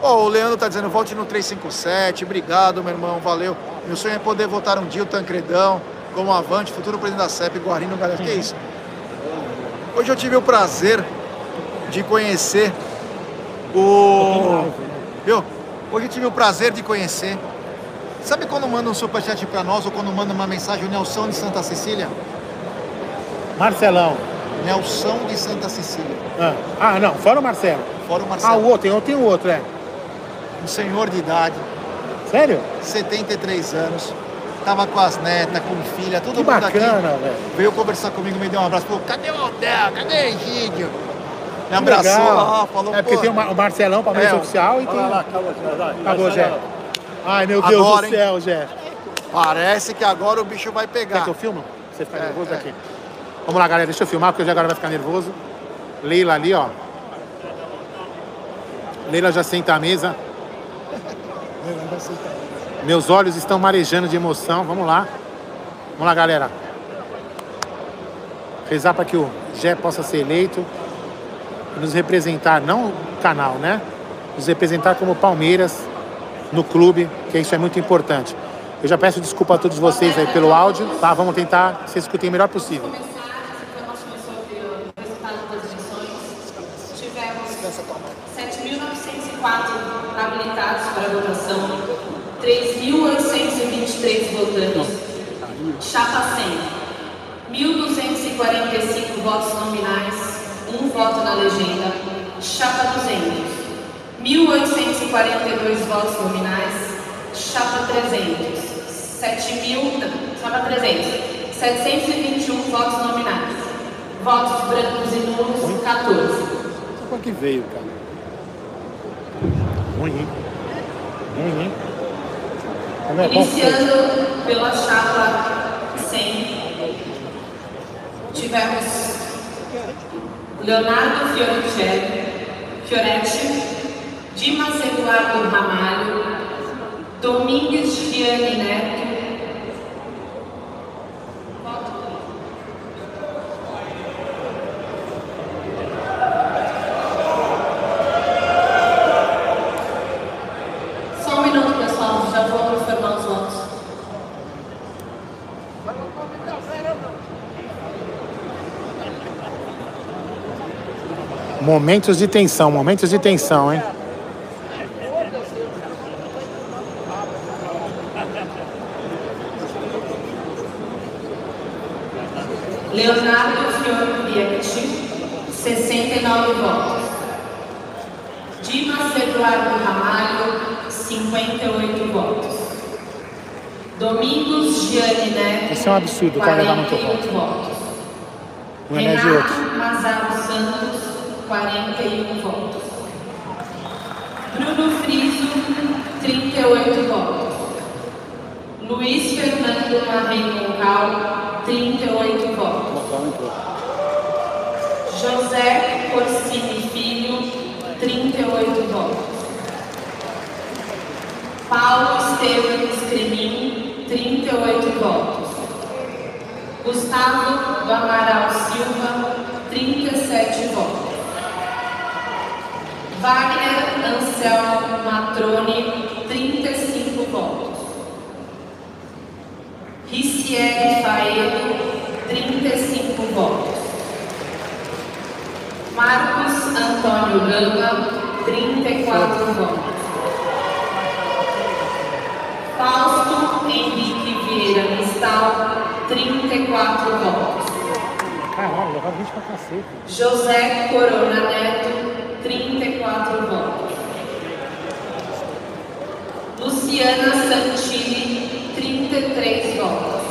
Ó, oh, o Leandro tá dizendo, volte no trezentos e cinquenta e sete. Obrigado, meu irmão. Valeu. Meu sonho é poder votar um dia o Tancredão como avante, futuro presidente da C E P, Guarino Galera. Que isso? Hoje eu tive o prazer de conhecer o... Viu? Hoje eu tive o prazer de conhecer... Sabe quando manda um superchat pra nós ou quando manda uma mensagem o Nelson de Santa Cecília? Marcelão. Nelson de Santa Cecília. Ah, ah não. Fora o Marcelo. Fora o Marcelo. Ah, o outro. Tem o outro, é. Um senhor de idade. Sério? setenta e três anos, tava com as netas, com filha, todo que mundo bacana, aqui véio. Veio conversar comigo, me deu um abraço, falou, cadê o hotel, cadê o Egídio? Me abraçou, ó, falou, é porque pô, tem o Marcelão, Palmeiras é, oficial, e tem... Olha lá, acabou, acabou, Gé. Ai, meu Deus agora, do céu, Gé. Parece que agora o bicho vai pegar. Quer que eu filmo? Você fica é, nervoso é. aqui. Vamos lá, galera, deixa eu filmar, porque o Gé agora vai ficar nervoso. Leila ali, ó. Leila já senta à mesa. Meus olhos estão marejando de emoção. Vamos lá. Vamos lá, galera. Rezar para que o Gé possa ser eleito e nos representar, não o canal, né? Nos representar como Palmeiras no clube, que isso é muito importante. Eu já peço desculpa a todos vocês aí pelo áudio, tá? Vamos tentar que vocês escutem o melhor possível. sete mil novecentos e quatro habilitados para votação, três mil oitocentos e vinte e três votantes, chapa cem, mil duzentos e quarenta e cinco votos nominais, um voto na legenda, chapa duzentos, mil oitocentos e quarenta e dois votos nominais, chapa trezentos, sete mil, chapa trezentos, setecentos e vinte e um votos nominais, votos brancos e nulos, quatorze. Como é que veio, cara? Ruim. Ruim. É Iniciando bom. Pela chapa cem, tivemos Leonardo Fioretti, Dimas Eduardo Ramalho, Domingues Fiane Neto, momentos de tensão, momentos de tensão, hein? Leonardo Fiore Bianchi, sessenta e nove votos. Dimas Eduardo Ramalho, cinquenta e oito votos. Domingos Gianni Neto, isso é um absurdo, carregar muito voto. Renato Mazaro Santos, quarenta e um votos. Bruno Friso, trinta e oito votos. Luiz Fernando Marreiro Cal, trinta e oito votos. José Corsini Filho, trinta e oito votos. Paulo Estevam Escremin, trinta e oito votos. Gustavo do Amaral Silva, trinta e sete votos. Wagner Anselmo Matrone, trinta e cinco votos. Ricieri Faedo, trinta e cinco votos. Marcos Antônio Lama, trinta e quatro votos. Fausto Henrique Vieira Mistal, trinta e quatro votos. Caralho, levava vinte pra cacete. José Corona Neto, trinta e quatro votos. Luciana Santini, trinta e três votos.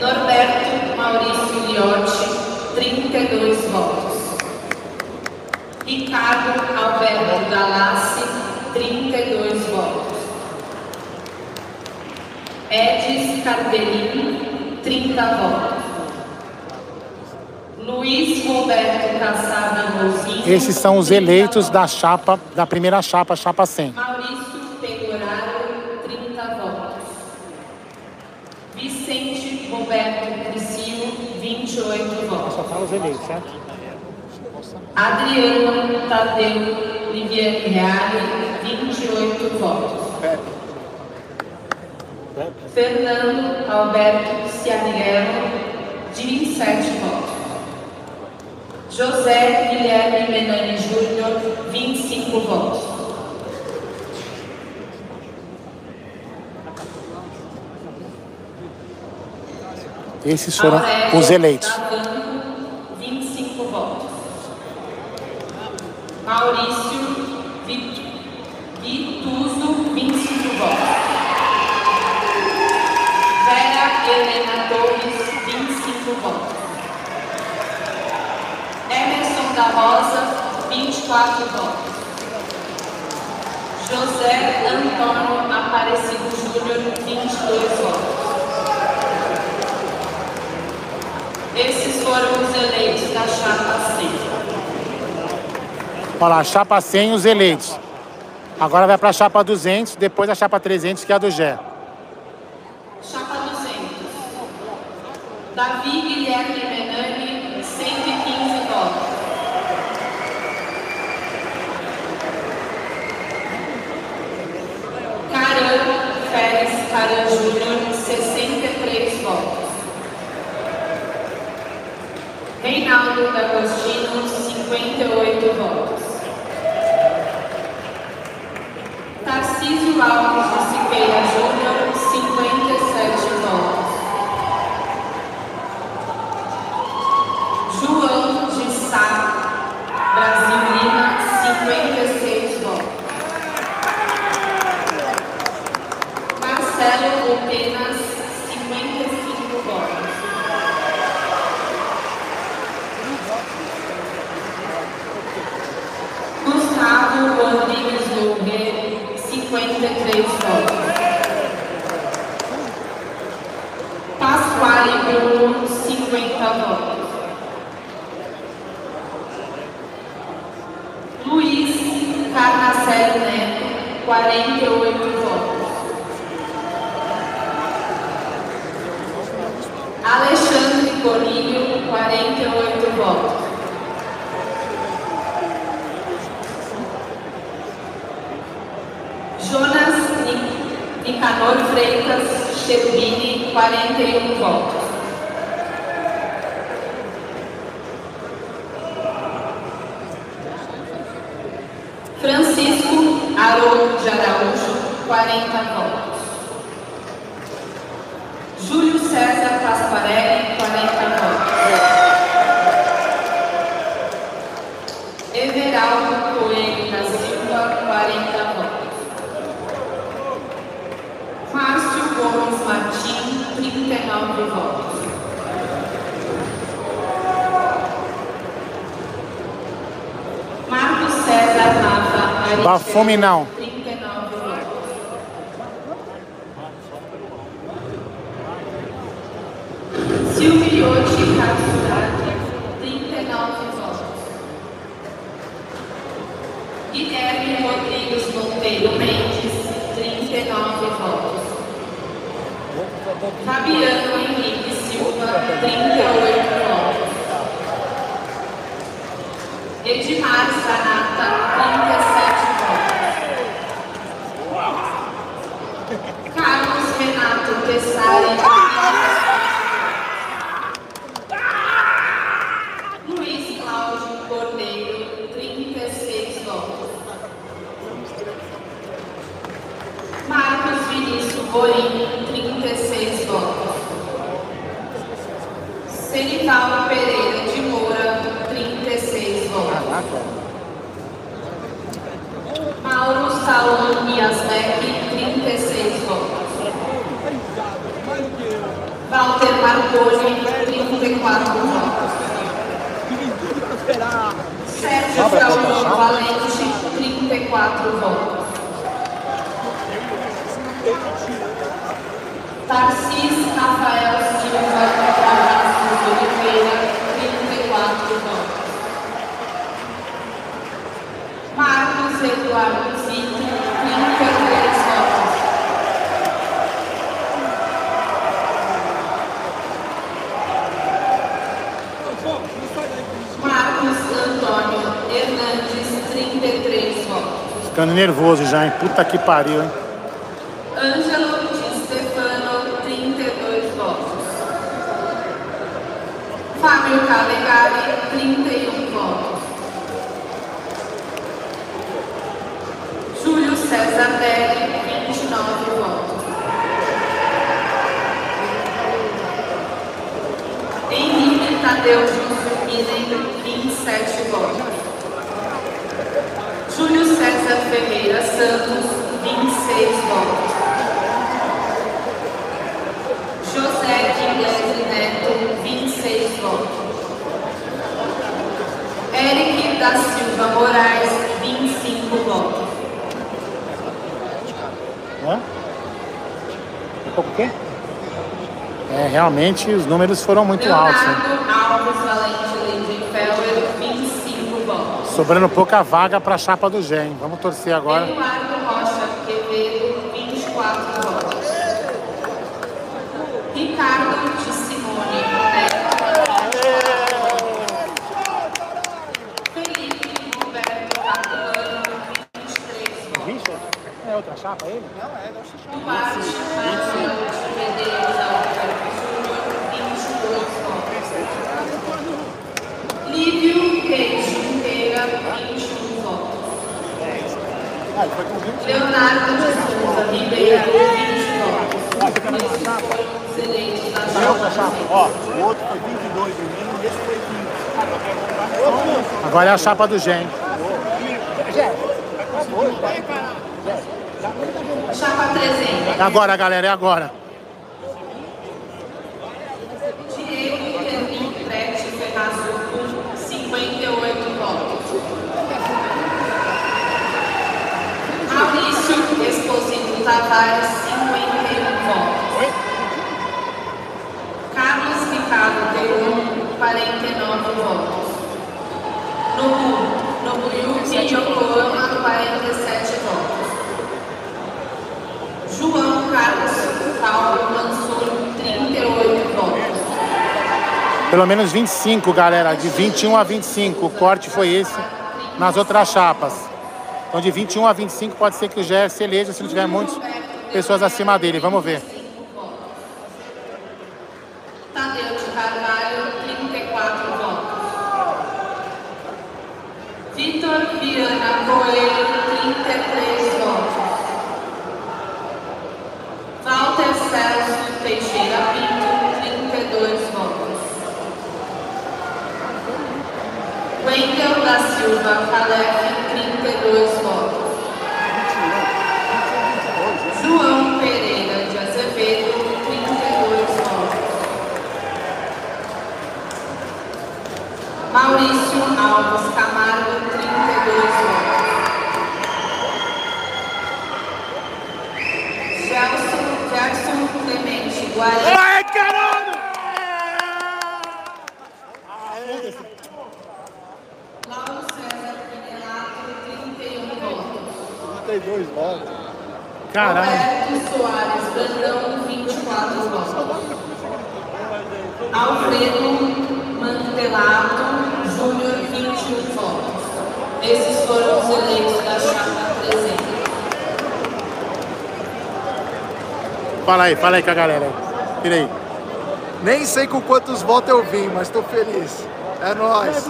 Norberto Maurício Liotti, trinta e dois votos. Ricardo Alberto Galassi, trinta e dois votos. Edis Cardelini, trinta votos. Luiz Roberto Cassada Rosinho. Esses são os eleitos da chapa, da primeira chapa, chapa cem. Maurício Pegoraro, trinta votos. Vicente Roberto Priscilo, vinte e oito votos. Só fala os eleitos, certo? Adriano Tadeu Olivier Reale, vinte e oito votos. Fernando Alberto Cianiello, dezessete votos. José Guilherme Menoni Júnior, vinte e cinco votos. Esses foram Aurélio os eleitos. Tavanco, vinte e cinco votos. Maurício Vituso, vinte e cinco votos. Vera Helena Torres, vinte e cinco votos. Emerson da Rosa, vinte e quatro votos. José Antônio Aparecido Júnior, vinte e dois votos. Esses foram os eleitos da chapa cem. Olha lá, chapa cem, os eleitos. Agora vai para a chapa duzentos, depois a chapa trezentos, que é a do Gé. Chapa duzentos. Davi Guilherme Menani, cento e quinze votos. Caran Félix Caran Júnior, sessenta e três votos. Reinaldo D'Agostino, cinquenta e oito votos. Tarcísio Alves de Siqueira Júnior, cinquenta e sete votos. João de Sá Brasil Lima, cinquenta e seis votos. Marcelo Openas, cinquenta e cinco votos. Gustavo Rodrigues Loureiro, cinquenta e três votos. Pasquale Bruno, cinquenta votos. quarenta e oito votos. Alexandre Corílio, quarenta e oito votos. Jonas Nicanor Freitas Cherubini, quarenta e um votos. Francisco Haroldo de Araújo, quarenta votos. Júlio César Pasquarelli, quarenta votos. Everaldo Coelho da Silva, quarenta votos. Márcio Gomes Martins, trinta e nove votos. Marcos César Nava Bafome não. Guilherme Rodrigues Monteiro Mendes, trinta e nove votos. Fabiano Henrique Silva, trinta e oito votos. Edmar Sanata, trinta e sete votos. Carlos Renato Tessari. Borim, trinta e seis votos. Senival Pereira de Moura, trinta e seis votos. Mauro Salom Miasbeck, trinta e seis votos. Walter Marconi, trinta e quatro votos. Sérgio Salomão Valente, trinta e quatro votos. Tarcísio Rafael Silva Carrasco de Oliveira, trinta e quatro votos. Marcos Eduardo Zito, trinta e três votos. Marcos Antônio Hernandes, trinta e três votos. Ficando nervoso já, hein? Puta que pariu, hein? Ângelo de Stefano, trinta e dois votos. Fábio Calegari, trinta e um votos. Júlio César Belli, vinte e nove votos. Henrique Tadeu Júnior, vinte e sete votos. Júlio César Ferreira Santos, vinte e seis votos. José Guilherme Neto, vinte e seis votos. Eric da Silva Moraes, vinte e cinco votos. Hã? Por quê? É, realmente os números foram muito Leonardo altos. Leonardo Alves Valente Lindenfeller, vinte e cinco votos. Sobrando pouca vaga para a chapa do G E M. Vamos torcer agora. Eduardo Rocha Quevedo, vinte e quatro votos. Ricardo de Simone Neto. Felipe Roberto Tatuano, vinte e três votos. É outra chapa ele? Não, é da outra chapa. Duarte Marcos Medeiros Alves Júnior, vinte e dois votos. Lívio Reis Junqueira, vinte e um votos. Leonardo de Souza Ribeiro, vinte e nove votos. Excelente, na chapa. Ó, o outro foi vinte e dois do mínimo e esse foi vinte. Agora é a chapa do G E M. Chapa trezentos. Agora, galera, é agora. Diego Fermin Prete Ferrazuco, cinquenta e oito votos. Maurício Esposito Tavares, cinquenta e um votos. Carlos Ricardo Teono, quarenta e nove votos. Nobu Yuri Yokoama, quarenta e sete votos. João Carlos Calvo lançou trinta e oito votos. Pelo menos vinte e cinco, galera. De vinte e um a vinte e cinco. O corte foi esse nas outras chapas. Então, de vinte e um a vinte e cinco, pode ser que o G F se eleja se não tiver muitas pessoas acima dele. Vamos ver. Tadeu de Carvalho, trinta e quatro votos. Vitor Viana Coelho, trinta e três votos. Walter Celso Teixeira Pinto, trinta e dois votos. Wendel da Silva Calef, trinta e dois votos. João Pereira de Azevedo, trinta e dois votos. Maurício Alves Camargo, trinta e dois votos. Gelson Jackson Clemente Guarani. Ai, caralho! Lauro César Pinelato, trinta e um votos. trinta e dois votos. Caralho. Roberto Soares Brandão, vinte e quatro votos. Alfredo Mantelato Júnior, vinte e um votos. Esses foram os eleitos da chapa presente. Fala aí, fala aí com a galera. Tira aí. Nem sei com quantos votos eu vim, mas tô feliz. É nóis.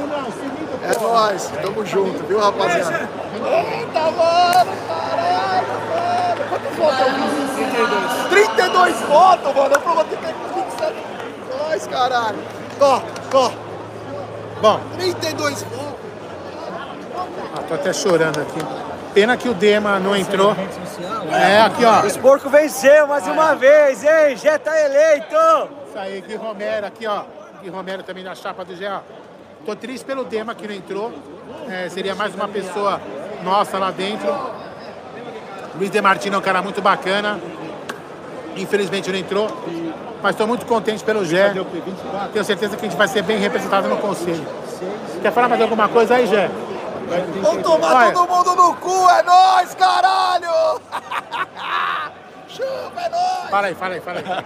É nóis. Tamo junto, viu, rapaziada? Eita, mano! Caralho, mano! Quantos votos eu vim? trinta e dois votos, mano! Eu prometi que é vinte e sete. Nós, caralho! Ó, ó! Bom. trinta e dois votos! Ah, tô até chorando aqui. Pena que o Dema não entrou. É, aqui, ó. Os porcos venceu mais uma vez, hein? Gé tá eleito! Isso aí, Gui Romero, aqui, ó. Gui Romero também da chapa do Gé, ó. Tô triste pelo Dema que não entrou. É, seria mais uma pessoa nossa lá dentro. Luiz Demartino é um cara muito bacana. Infelizmente não entrou. Mas tô muito contente pelo Gé. Tenho certeza que a gente vai ser bem representado no conselho. Quer falar mais alguma coisa aí, Gé? Vamos tomar Vai. todo mundo no cu, é nóis, caralho! Chupa, é nóis! Fala aí, fala aí, fala aí.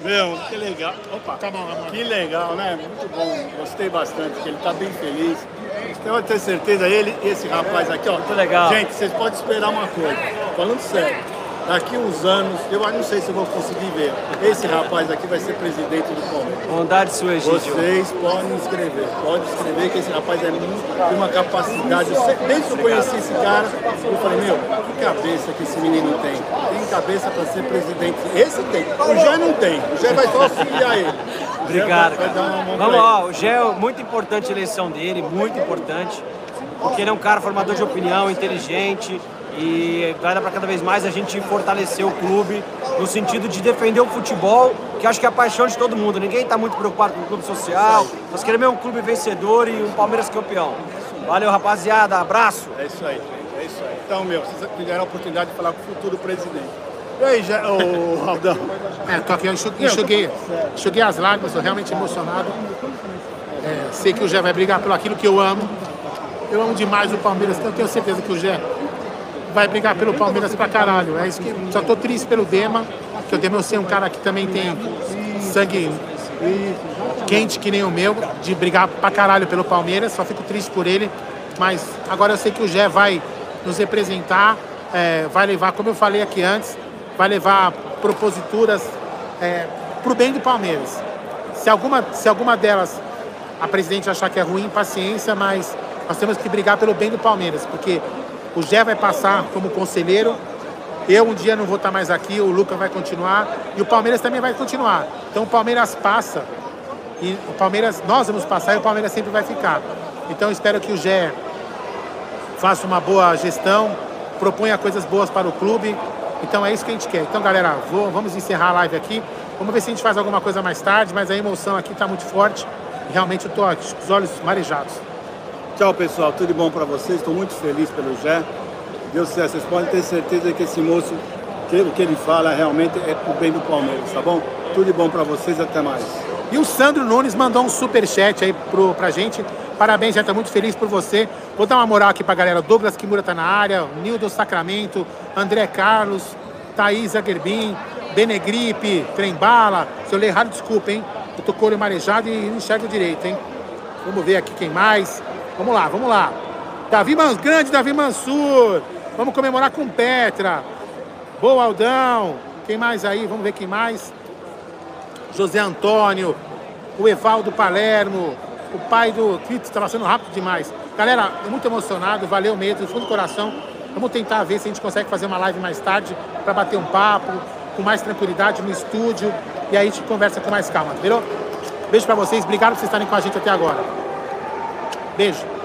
Meu, que legal. Opa, tá bom, amor. Que legal, né? Muito bom. Gostei bastante, ele tá bem feliz. Você pode ter certeza, ele e esse rapaz aqui, ó. Muito legal. Gente, vocês podem esperar uma coisa. Falando sério, daqui uns anos, eu não sei se eu vou conseguir ver. Esse rapaz aqui vai ser presidente do Palmeiras. Bondade sua, Egídio. Vocês podem escrever. Pode escrever que esse rapaz é muito, tem uma capacidade. Desde que eu conheci esse cara, eu falei, meu, que cabeça que esse menino tem. Tem cabeça para ser presidente. Esse tem. O Gé não tem. O Gé vai só auxiliar ele. Obrigado, vai, cara. Vai Vamos lá, o Gé, muito importante a eleição dele, muito importante. Porque ele é um cara formador de opinião, inteligente. E vai dar para cada vez mais a gente fortalecer o clube no sentido de defender o futebol, que acho que é a paixão de todo mundo. Ninguém está muito preocupado com o clube social. Nós queremos um clube vencedor e um Palmeiras campeão. Valeu, rapaziada. Abraço. É isso aí, gente. É isso aí. Então, meu, vocês tiveram a oportunidade de falar com o futuro presidente. E aí, já, ô, Aldão? É, tô aqui, eu enxuguei, enxuguei as lágrimas, estou realmente emocionado. É, sei que o Gé vai brigar por aquilo que eu amo. Eu amo demais o Palmeiras, então tenho certeza que o Gé vai brigar pelo Palmeiras pra caralho. É isso que só tô triste pelo Dema, que o Dema eu sei um cara que também tem sangue quente que nem o meu, de brigar pra caralho pelo Palmeiras, só fico triste por ele, mas agora eu sei que o Gé vai nos representar, é, vai levar, como eu falei aqui antes, vai levar proposituras é, pro bem do Palmeiras. Se alguma, se alguma delas a presidente achar que é ruim, paciência, mas nós temos que brigar pelo bem do Palmeiras, porque o Gé vai passar como conselheiro, eu um dia não vou estar mais aqui, o Lucas vai continuar e o Palmeiras também vai continuar. Então o Palmeiras passa e o Palmeiras, nós vamos passar e o Palmeiras sempre vai ficar. Então eu espero que o Gé faça uma boa gestão, proponha coisas boas para o clube. Então é isso que a gente quer. Então, galera, vou, vamos encerrar a live aqui. Vamos ver se a gente faz alguma coisa mais tarde, mas a emoção aqui está muito forte. Realmente eu estou com os olhos marejados. Tchau, pessoal, tudo bom para vocês? Estou muito feliz pelo Gé. Deus do céu, vocês podem ter certeza que esse moço, que, o que ele fala realmente é pro bem do Palmeiras, tá bom? Tudo de bom para vocês, até mais. E o Sandro Nunes mandou um superchat aí pro, pra gente. Parabéns, Gé, estou muito feliz por você. Vou dar uma moral aqui pra galera. Douglas Kimura tá na área, Nildo Sacramento, André Carlos, Thaís Aguerbin, Benegripe, Trembala. Se eu ler errado, desculpa, hein? Eu tô com o olho marejado e não enxergo direito, hein? Vamos ver aqui quem mais. Vamos lá, vamos lá. Davi Mansur, grande Davi Mansur. Vamos comemorar com Petra. Boa, Aldão. Quem mais aí? Vamos ver quem mais. José Antônio. O Evaldo Palermo. O pai do... Estava sendo rápido demais. Galera, muito emocionado. Valeu mesmo, do fundo do coração. Vamos tentar ver se a gente consegue fazer uma live mais tarde para bater um papo com mais tranquilidade no estúdio. E aí a gente conversa com mais calma, entendeu? Beijo pra vocês. Obrigado por vocês estarem com a gente até agora. Beijo.